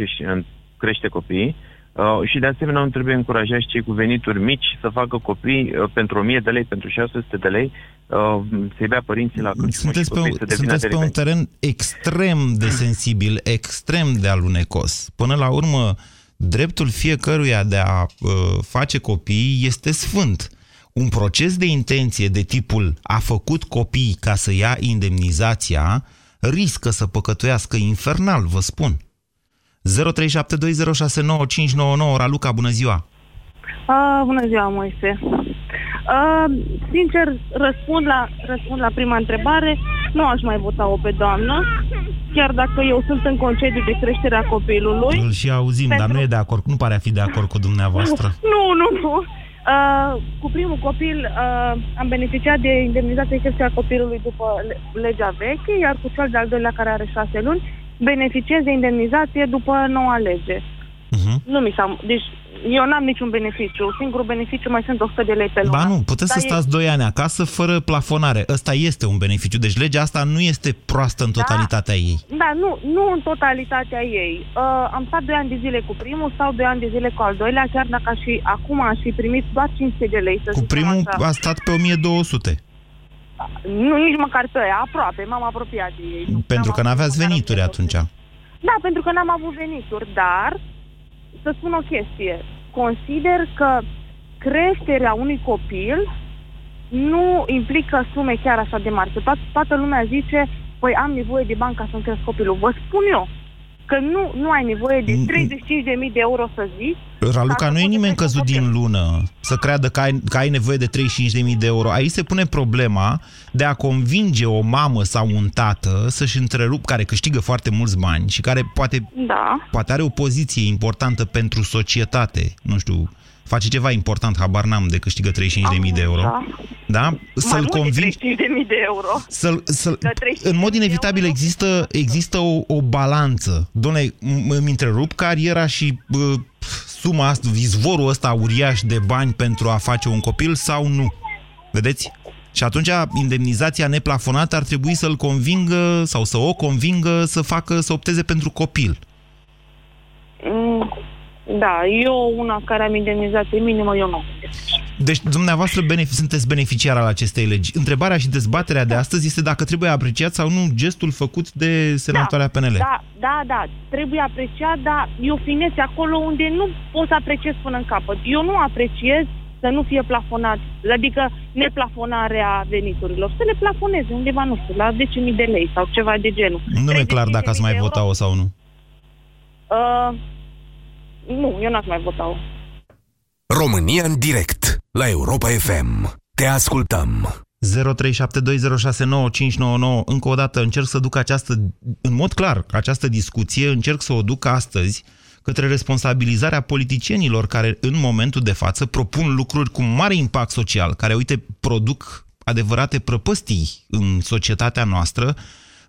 crește copiii. Uh, și de asemenea nu trebuie încurajați cei cu venituri mici să facă copii uh, pentru o mie de lei, pentru șase sute de lei, uh, să-i bea părinții la Crăciun. Sunteți pe, un, sunteți pe un teren extrem de sensibil, extrem de alunecos. Până la urmă, dreptul fiecăruia de a uh, face copii este sfânt. Un proces de intenție de tipul a făcut copii ca să ia indemnizația riscă să păcătuiască infernal, vă spun. zero trei șapte doi zero șase nouă cinci nouă nouă. Raluca, bună ziua! Uh, bună ziua, Moise! Uh, sincer, răspund la, răspund la prima întrebare. Nu aș mai vota-o pe doamnă, chiar dacă eu sunt în concediu de creșterea copilului. Îl și auzim, pentru... dar nu e de acord, nu pare a fi de acord cu dumneavoastră. Nu, nu, nu! Uh, cu primul copil uh, am beneficiat de indemnizație de creșterea copilului după legea veche, iar cu cel de-al doilea care are șase luni, beneficiez de indemnizație după noua lege. Uh-huh. Nu mi s-a... Deci eu n-am niciun beneficiu. Singurul beneficiu mai sunt o sută de lei pe lună. Ba nu, puteți Dar să stați e... doi ani acasă fără plafonare. Ăsta este un beneficiu. Deci legea asta nu este proastă în totalitatea da, ei. Da, nu, nu în totalitatea ei. Uh, am stat doi ani de zile cu primul, sau doi ani de zile cu al doilea, chiar dacă aș fi, acum aș fi primit doar cinci sute de lei. Să cu primul așa. A stat pe o mie două sute. Nu, nici măcar pe aia, aproape, m-am apropiat de ei. Pentru că n-aveați venituri atunci. Da, pentru că n-am avut venituri, dar să spun o chestie. Consider că creșterea unui copil nu implică sume chiar așa de mari. Toată, toată lumea zice, păi am nevoie de bani ca să-mi cresc copilul. Vă spun eu că nu, nu ai nevoie de treizeci și cinci de mii de euro să zici. Raluca, nu e nimeni căzut din lună să creadă că ai, că ai nevoie de treizeci și cinci de mii de euro. Aici se pune problema de a convinge o mamă sau un tată să-și întrerup, care câștigă foarte mulți bani și care poate, da. poate are o poziție importantă pentru societate, nu știu, face ceva important, habar n-am, de câștigă treizeci și cinci de mii de euro. Da? da? Să-l convingi... treizeci și cinci de mii de euro. Să-l, să-l... În mod inevitabil există, există o, o balanță. Doamne, îmi întrerup cariera și bă, suma asta, izvorul ăsta uriaș de bani pentru a face un copil sau nu? Vedeți? Și atunci indemnizația neplafonată ar trebui să-l convingă sau să o convingă să facă, să opteze pentru copil. Mm. Da, eu una care am indemnizație minimă, eu nu. Deci, dumneavoastră, benefic- sunteți beneficiar al acestei legi. Întrebarea și dezbaterea de astăzi este dacă trebuie apreciat sau nu gestul făcut de senatoarea da, P N L. Da, da, da, trebuie apreciat, dar eu finez acolo unde nu pot să apreciez până în capăt. Eu nu apreciez să nu fie plafonat, adică neplafonarea veniturilor. Să le plafoneze undeva, nu știu, la zece mii de lei sau ceva de genul. Nu e clar dacă ați mai vota-o sau nu. Uh, Nu, eu n-aș mai vota-o. România în direct la Europa F M. Te ascultăm. zero trei șapte doi zero șase nouă cinci nouă nouă. Încă o dată încerc să duc această, în mod clar, această discuție, încerc să o duc astăzi către responsabilizarea politicienilor care în momentul de față propun lucruri cu mare impact social, care, uite, produc adevărate prăpăstii în societatea noastră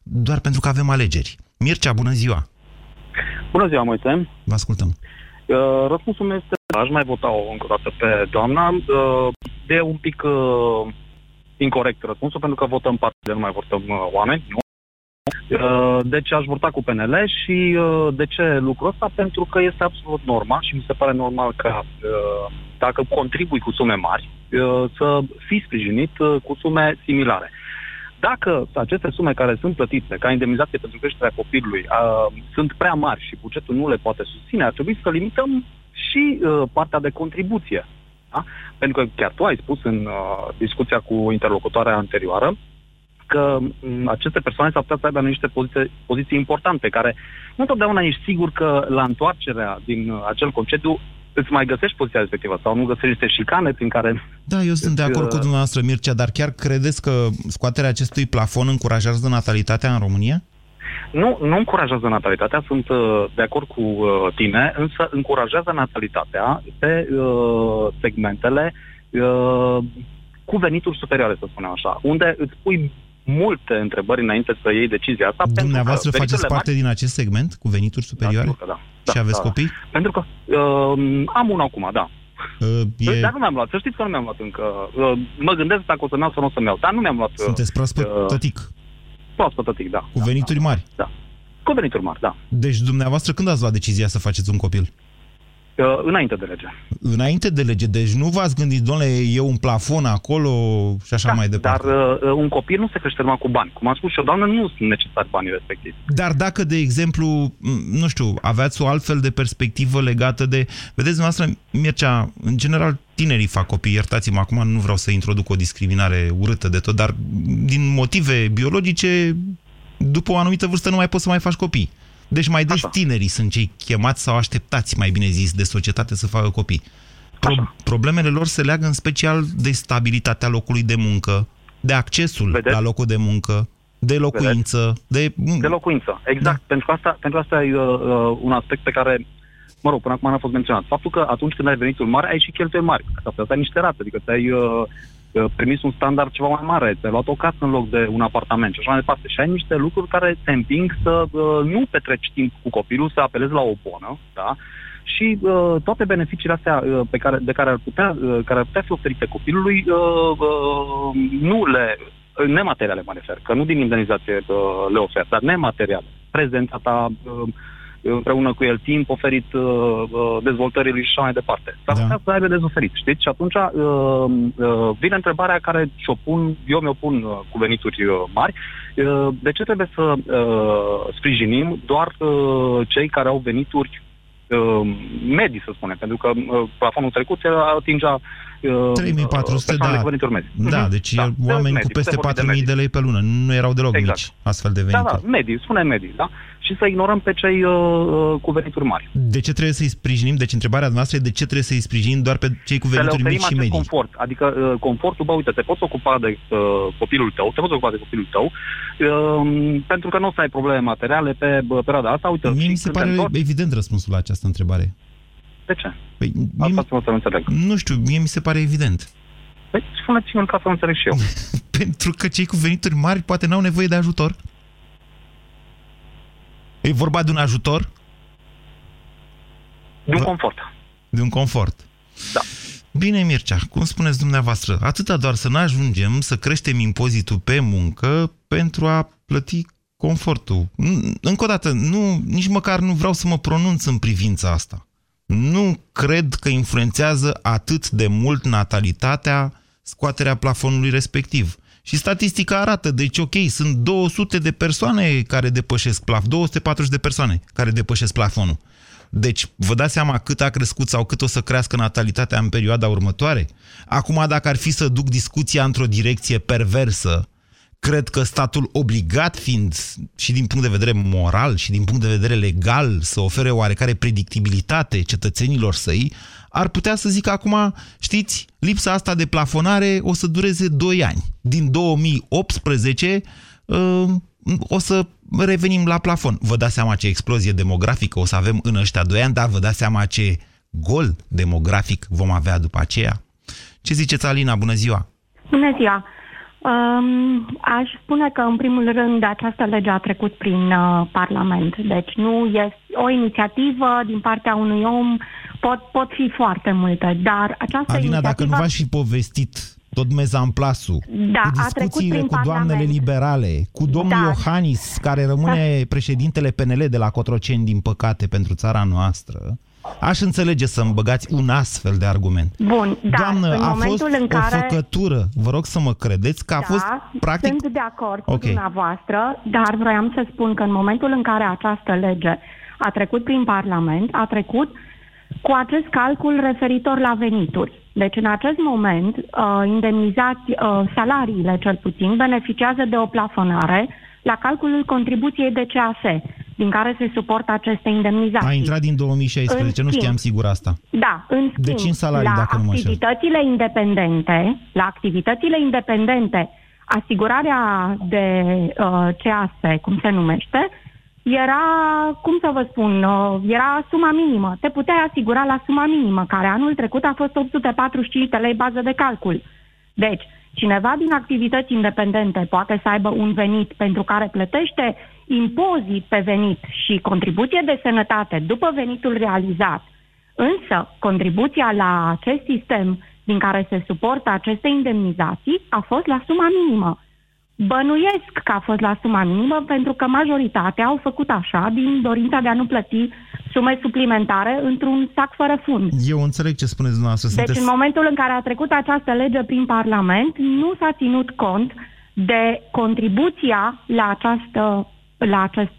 doar pentru că avem alegeri. Mircea, bună ziua! Bună ziua, Moise! Vă ascultăm! Uh, răspunsul meu este, aș mai vota o încă o dată pe doamna, uh, de un pic uh, incorect răspunsul, pentru că votăm partide, nu mai votăm uh, oameni, nu? Uh, deci aș vota cu P N L și uh, de ce lucrul ăsta? Pentru că este absolut normal și mi se pare normal că uh, dacă contribui cu sume mari, uh, să fii sprijinit uh, cu sume similare. Dacă aceste sume care sunt plătite ca indemnizație pentru creșterea copilului uh, sunt prea mari și bugetul nu le poate susține, ar trebui să limităm și uh, partea de contribuție. Da? Pentru că chiar tu ai spus în uh, discuția cu interlocutoarea anterioară că um, aceste persoane s-ar putea să aibă niște poziții, poziții importante, care nu întotdeauna ești sigur că la întoarcerea din uh, acel concediu îți mai găsești poziția respectivă sau nu găsești niște șicane prin care... Da, eu sunt de acord cu dumneavoastră, Mircea, dar chiar credeți că scoaterea acestui plafon încurajează natalitatea în România? Nu, nu încurajează natalitatea, sunt de acord cu tine, însă încurajează natalitatea pe uh, segmentele uh, cu venituri superioare, să spunem așa, unde îți pui multe întrebări înainte să iei decizia asta. Dumneavoastră faceți parte mari... din acest segment cu venituri superioare? Da, da. Da, și aveți da, copii? Da. Pentru că uh, am unul acum, da. Uh, e... Dar nu mi-am luat, să știți că nu mi-am luat încă. Uh, mă gândesc dacă o să-mi iau sau nu o să-mi iau, dar nu mi-am luat. Sunteți proaspăt uh, tătic? Proaspăt tătic, da. Cu da, venituri da, mari? Da. Cu venituri mari, da. Deci dumneavoastră când ați luat decizia să faceți un copil? Uh, înainte de lege. Înainte de lege, deci nu v-ați gândit, domnule, e un plafon acolo și așa da, mai departe. Dar uh, un copil nu se crește numai cu bani. Cum am spus și eu, doamnă, nu sunt necesari banii respectivi. Dar dacă, de exemplu, nu știu, aveați o altfel de perspectivă legată de... Vedeți, dumneavoastră, Mircea, în general, tinerii fac copii, iertați-mă, acum nu vreau să introduc o discriminare urâtă de tot, dar din motive biologice, după o anumită vârstă nu mai poți să mai faci copii. Deci mai des Așa. Tinerii sunt cei chemați sau așteptați, mai bine zis, de societate să facă copii. Pro- problemele lor se leagă în special de stabilitatea locului de muncă, de accesul Vedeți? La locul de muncă, de locuință. De... de locuință, exact. Da. Pentru că asta, pentru asta e uh, un aspect pe care, mă rog, până acum n-a fost menționat. Faptul că atunci când ai venituri mari, ai și cheltuieli mari. Asta putea să ai niște rate, adică ți-ai uh, permis un standard ceva mai mare, ți-ai luat o casă în loc de un apartament și așa mai departe. Și ai niște lucruri care te împing să uh, nu petreci timp cu copilul, să apelezi la o bonă, da? Și uh, toate beneficiile astea uh, pe care, de care ar putea, uh, care ar putea fi oferite copilului, uh, uh, nu le... nemateriale mă refer, că nu din indemnizație uh, le ofer, dar nemateriale. Prezența ta... Uh, împreună cu el, timp oferit dezvoltării lui și așa mai departe. S-ar putea da. Să aibă dezoferit, știți? Și atunci vine întrebarea care și-o pun, eu mi-o pun cu venituri mari. De ce trebuie să sprijinim doar cei care au venituri medii, să spunem? Pentru că plafonul trecut atingea trei mii patru sute, da. Da, deci da. Oameni medii, cu peste patru mii de lei pe lună. Nu erau deloc exact. Mici astfel de venituri. Da, da, medii, spune medii, da? Și să ignorăm pe cei uh, cu venituri mari. De ce trebuie să-i sprijinim? Deci întrebarea noastră e de ce trebuie să-i sprijinim doar pe cei cu venituri mici și medii? Confort. Adică uh, confortul, bă, uite, te poți ocupa de uh, copilul tău, te poți ocupa de copilul tău, uh, pentru că nu o să ai probleme materiale pe bă, perioada asta. Uite, mie mi se pare întorc... evident răspunsul la această întrebare. De ce? Păi, mie... Asta să nu înțeleg. Nu știu, mie mi se pare evident. Păi spuneți-mi ca să nu înțeleg și eu. Pentru că cei cu venituri mari poate n-au nevoie de ajutor. E vorba de un ajutor? De un confort. De un confort. Da. Bine, Mircea, cum spuneți dumneavoastră, atâta doar să nu ajungem să creștem impozitul pe muncă pentru a plăti confortul. Încă o dată, nu, nici măcar nu vreau să mă pronunț în privința asta. Nu cred că influențează atât de mult natalitatea, scoaterea plafonului respectiv. Și statistica arată, deci ok, sunt două sute de persoane care depășesc plafonul, două sute patruzeci de persoane care depășesc plafonul. Deci vă dați seama cât a crescut sau cât o să crească natalitatea în perioada următoare? Acum, dacă ar fi să duc discuția într-o direcție perversă, cred că statul, obligat fiind și din punct de vedere moral și din punct de vedere legal să ofere oarecare predictibilitate cetățenilor săi, ar putea să zic acum, știți, lipsa asta de plafonare o să dureze doi ani. Din două mii optsprezece o să revenim la plafon. Vă dați seama ce explozie demografică o să avem în ăștia doi ani, dar vă dați seama ce gol demografic vom avea după aceea? Ce ziceți, Alina? Bună ziua! Bună ziua! Um, aș spune că, în primul rând, această lege a trecut prin uh, Parlament. Deci nu este o inițiativă din partea unui om, pot, pot fi foarte multe, dar această Alina, inițiativă... dacă nu v-aș fi povestit tot mezamplasul, da, cu discuțiile cu doamnele Parlament. liberale, cu domnul da. Iohannis, care rămâne da. președintele P N L de la Cotroceni, din păcate, pentru țara noastră, aș înțelege să-mi băgați un astfel de argument. Bun, dar Doamnă, în a momentul fost în care... o făcătură, vă rog să mă credeți, că a da, fost practic... sunt de acord okay. cu dumneavoastră, dar vroiam să spun că în momentul în care această lege a trecut prin Parlament, a trecut cu acest calcul referitor la venituri. Deci în acest moment, indemnizați, salariile cel puțin, beneficiază de o plafonare la calculul contribuției de C A S, din care se suportă aceste indemnizații. A intrat din două mii șaisprezece, în nu știam sigur asta. Da, în schimb, de cinci salarii, dacă nu mă știu. Activitățile independente, la activitățile independente, asigurarea de uh, C A S, cum se numește, era, cum să vă spun, uh, era suma minimă. Te puteai asigura la suma minimă, care anul trecut a fost opt sute patruzeci și cinci de lei bază de calcul. Deci, cineva din activități independente poate să aibă un venit pentru care plătește impozit pe venit și contribuție de sănătate după venitul realizat. Însă, contribuția la acest sistem din care se suportă aceste indemnizații a fost la suma minimă. Bănuiesc că a fost la suma minimă pentru că majoritatea au făcut așa din dorința de a nu plăti sume suplimentare într-un sac fără fund. Eu înțeleg ce spuneți dumneavoastră. Sunteți... Deci în momentul în care a trecut această lege prin Parlament, nu s-a ținut cont de contribuția la această la acest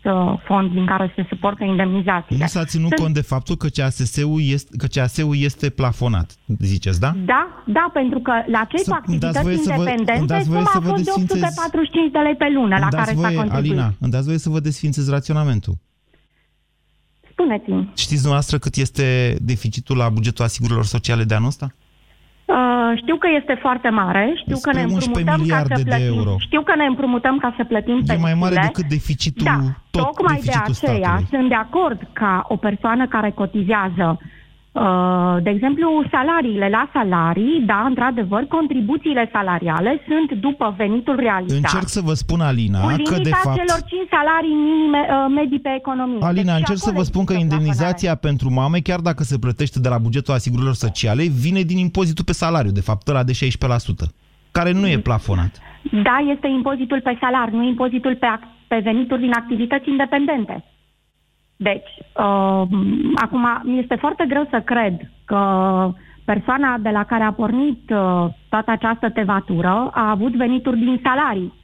fond din care se suportă indemnizațiile. Nu s-a ținut Sunt... cont de faptul că C A S S-ul este, că C A S S-ul este plafonat, ziceți, da? Da, da, pentru că la cei cu activități independente suma a fost de opt sute patruzeci și cinci de lei pe lună la care s-a contribuit. Alina, îmi dați voie să vă desfințez raționamentul. Spuneți-mi. Știți dumneavoastră cât este deficitul la bugetul asigurărilor sociale de anul ăsta? Uh, știu că este foarte mare, știu că, ne împrumutăm ca să plătim, știu că ne împrumutăm ca să plătim pensiile. E mai mare decât deficitul, da, tot tocmai deficitul de aceea statului. Sunt de acord ca o persoană care cotizează, uh, de exemplu, salariile la salarii, da, într-adevăr, contribuțiile salariale sunt după venitul realizat. Încerc să vă spun, Alina, că de fapt... celor cinci salarii minime uh, medii pe economie. Alina, deci, încerc să vă spun că indemnizația pentru mame, chiar dacă se plătește de la bugetul asigurărilor sociale, vine din impozitul pe salariu, de fapt, ăla de șaisprezece la sută, care nu e plafonat. Da, este impozitul pe salariu, nu impozitul pe, act- pe venituri din activități independente. Deci, uh, acum, mi este foarte greu să cred că persoana de la care a pornit uh, toată această tevatură a avut venituri din salarii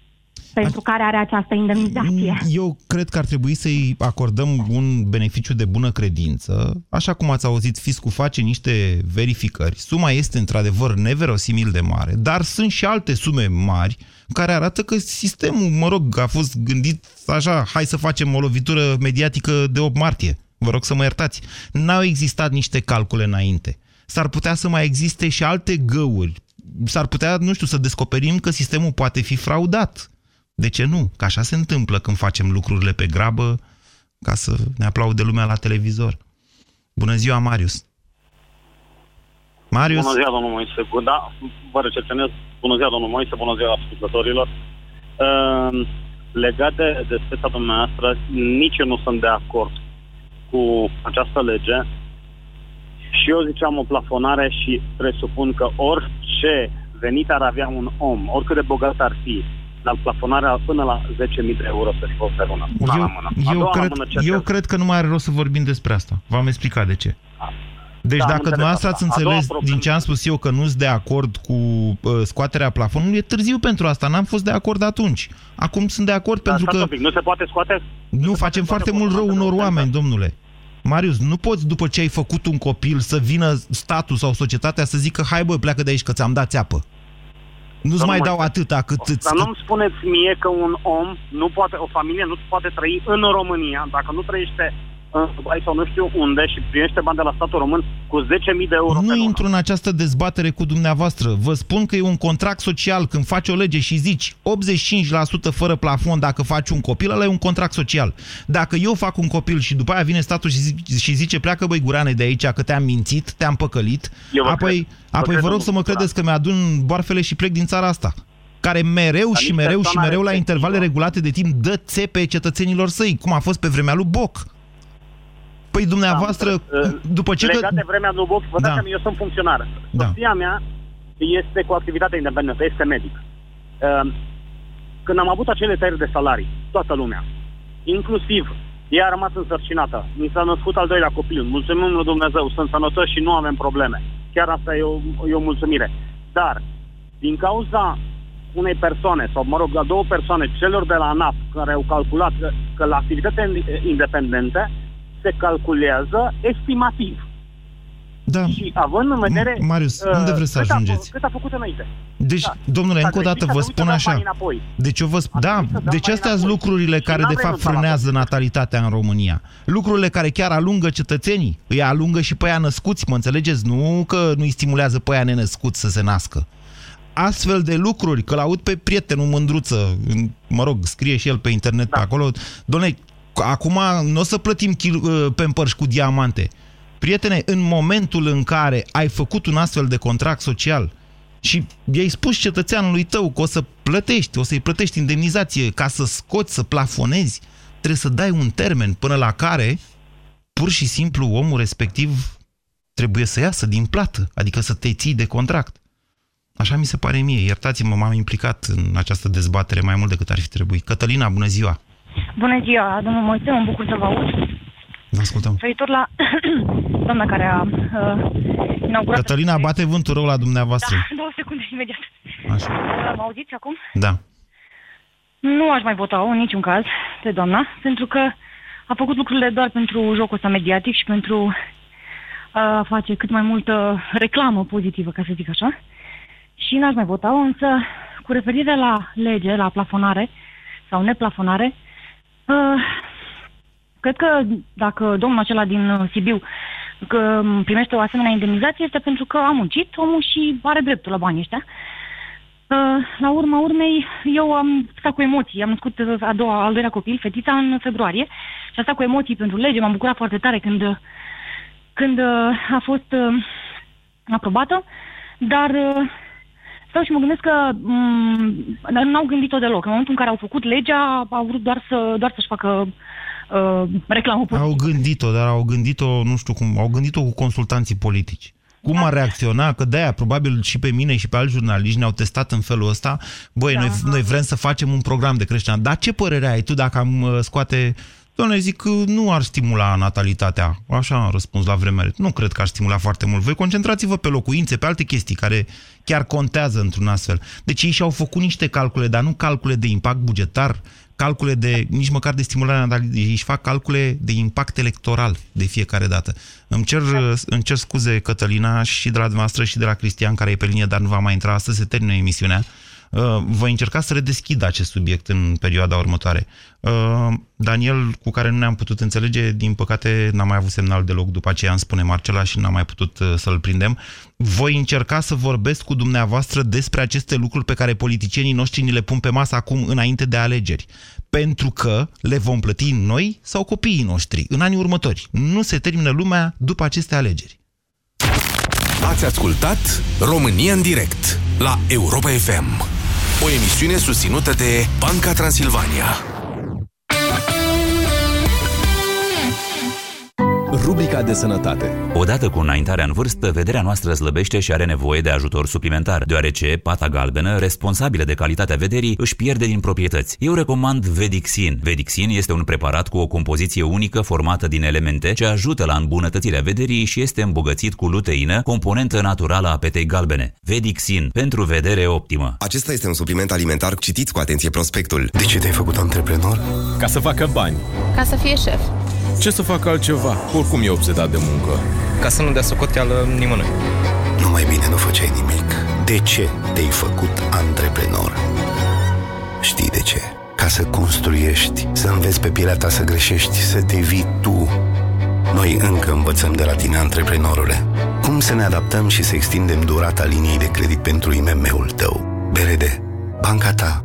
pentru care are această indemnizație. Eu cred că ar trebui să-i acordăm un beneficiu de bună credință. Așa cum ați auzit, fiscul face niște verificări. Suma este într-adevăr neverosimil de mare, dar sunt și alte sume mari care arată că sistemul, mă rog, a fost gândit așa, hai să facem o lovitură mediatică de opt martie. Vă rog să mă iertați. N-au existat niște calcule înainte. S-ar putea să mai existe și alte găuri. S-ar putea, nu știu, să descoperim că sistemul poate fi fraudat. De ce nu? Că așa se întâmplă când facem lucrurile pe grabă, ca să ne aplaude lumea la televizor. Bună ziua, Marius! Marius? Bună ziua, domnul Moise. Da, vă recepționez. Bună ziua, domnul Moise, bună ziua ascultătorilor. Uh, legat de, de speța dumneavoastră, nici eu nu sunt de acord cu această lege. Și eu ziceam o plafonare și presupun că orice venit ar avea un om, oricât de bogat ar fi, la plafonarea până la zece mii de euro pe lună. Una eu, la mână. A eu, cred, la mână eu cred că nu mai are rost să vorbim despre asta. V-am explicat de ce. Deci da, dacă dumneavoastră ați înțeles din ce am spus eu că nu-s de acord cu uh, scoaterea plafonului, e târziu pentru asta. N-am fost de acord atunci. Acum sunt de acord da, pentru că... Pic. Nu se poate scoate? Nu, facem foarte mult rău unor oameni, domnule. Marius, nu poți după ce ai făcut un copil să vină statul sau societatea să zică hai bă, pleacă de aici că ți-am dat țeapă. Nu-ți nu mai dau atâta cât îți... Dar nu-mi spuneți mie că un om, nu poate, o familie nu poate trăi în România, dacă nu trăiește în Dubai sau nu știu unde și primește bani de la statul român cu zece mii de euro. Nu intru în această dezbatere cu dumneavoastră. Vă spun că e un contract social. Când faci o lege și zici optzeci și cinci la sută fără plafon dacă faci un copil, ăla e un contract social. Dacă eu fac un copil și după aia vine statul și zice, și zice pleacă băi Gurane de aici că te-am mințit, te-am păcălit, apoi... Apoi vă rog să mă credeți că mi-adun boarfele și plec din țara asta. care mereu și mereu și mereu la intervale regulate de timp dă țepe cetățenilor săi, cum a fost pe vremea lui Boc. Păi dumneavoastră, da, după ce... Legat că... de vremea lui Boc, vă da. dați eu sunt funcționar. Da. Soția mea este cu activitate independentă, este medic. Când am avut acele tăieri de salarii, toată lumea, inclusiv ea a rămas însărcinată, mi s-a născut al doilea copil, mulțumim lui Dumnezeu, sunt sănătoși și nu avem probleme. Chiar asta e o, e o mulțumire. Dar, din cauza unei persoane, sau mă rog, a două persoane, celor de la ANAF, care au calculat că, că la activitatea independente se calculează estimativ. Da. Și având în vedere... Marius, uh, unde vreți să cât ajungeți? A, cât a făcut înainte. Deci, da. domnule, încă o dată vă spun așa. Deci eu vă spun... Da, deci astea sunt lucrurile care, de fapt, frânează natalitatea în România. Lucrurile care chiar alungă cetățenii. Îi alungă și pe aia născuți, mă înțelegeți? Nu că nu îi stimulează pe aia nenăscuți să se nască. Astfel de lucruri, că l-aud pe prietenul Mândruță, mă rog, scrie și el pe internet da. pe acolo, domnule, acum nu o să plătim pe împărși cu diamante. Prietene, în momentul în care ai făcut un astfel de contract social și i-ai spus cetățeanului tău că o să plătești, o să-i plătești indemnizație ca să scoți, să plafonezi, trebuie să dai un termen până la care pur și simplu omul respectiv trebuie să iasă din plată, adică să te ții de contract. Așa mi se pare mie. Iertați-mă, m-am implicat în această dezbatere mai mult decât ar fi trebuit. Cătălina, bună ziua! Bună ziua, domnul Moise, mă bucur să vă aud. Feritor la doamna care a uh, inaugurat... Cătălina, bate vântul rău la dumneavoastră. Da, două secunde, imediat. Așa. Mă auziți acum? Da. Nu aș mai vota-o, în niciun caz, pe doamna, pentru că a făcut lucrurile doar pentru jocul ăsta mediatic și pentru a face cât mai multă reclamă pozitivă, ca să zic așa. Și n-aș mai vota-o, însă cu referire la lege, la plafonare sau neplafonare, uh, cred că dacă domnul acela din Sibiu că primește o asemenea indemnizație este pentru că a muncit omul și are dreptul la banii ăștia. La urma urmei, eu am stat cu emoții. Am născut a doua, al doilea copil, fetița, în februarie și am stat cu emoții pentru lege. M-am bucurat foarte tare când, când a fost aprobată, dar stau și mă gândesc că m- n-au gândit-o deloc. În momentul în care au făcut legea, au vrut doar, să, doar să-și facă... Uh, au gândit-o, dar au gândit-o, nu știu cum, au gândit-o cu consultanții politici. Cum da. ar reacționa? Că de-aia, probabil și pe mine și pe alți jurnaliști ne-au testat în felul ăsta. Băi, da. noi, noi vrem să facem un program de creștere. Dar ce părere ai tu dacă am scoate... Doamne, zic că nu ar stimula natalitatea. Așa am răspuns la vremea. Nu cred că ar stimula foarte mult. Voi concentrați-vă pe locuințe, pe alte chestii care chiar contează într-un astfel. Deci ei și-au făcut niște calcule, dar nu calcule de impact bugetar, calcule de, nici măcar de stimulare natalității, își fac calcule de impact electoral de fiecare dată. Îmi cer, îmi cer scuze, Cătălina, și de la dumneavoastră și de la Cristian, care e pe linie, dar nu va mai intra astăzi, se termină emisiunea. Voi încerca să redeschid acest subiect în perioada următoare. Daniel, cu care nu ne-am putut înțelege, din păcate n-am mai avut semnal deloc, după aceea îmi spune Marcela și n-am mai putut să-l prindem. Voi încerca să vorbesc cu dumneavoastră despre aceste lucruri pe care politicienii noștri ni le pun pe masă acum înainte de alegeri. Pentru că le vom plăti noi sau copiii noștri în anii următori. Nu se termină lumea după aceste alegeri. Ați ascultat România în direct la Europa F M. O emisiune susținută de Banca Transilvania. Rubrica de sănătate. Odată cu înaintarea în vârstă, vederea noastră slăbește și are nevoie de ajutor suplimentar, deoarece pata galbenă, responsabilă de calitatea vederii, își pierde din proprietăți. Eu recomand Vedixin. Vedixin este un preparat cu o compoziție unică formată din elemente ce ajută la îmbunătățirea vederii și este îmbogățit cu luteină, componentă naturală a petei galbene. Vedixin, pentru vedere optimă. Acesta este un supliment alimentar. Citiți cu atenție prospectul. De ce te-ai făcut antreprenor? Ca să facă bani. Ca să fie șef. Ce să fac altceva? Oricum e obsedat de muncă. Ca să nu dea socoteală nimănui. Nu mai bine nu făceai nimic. De ce te-ai făcut antreprenor? Știi de ce? Ca să construiești, să înveți pe pielea ta să greșești, să te vii tu. Noi încă învățăm de la tine, antreprenorule. Cum să ne adaptăm și să extindem durata liniei de credit pentru I M M-ul tău? B R D, banca ta.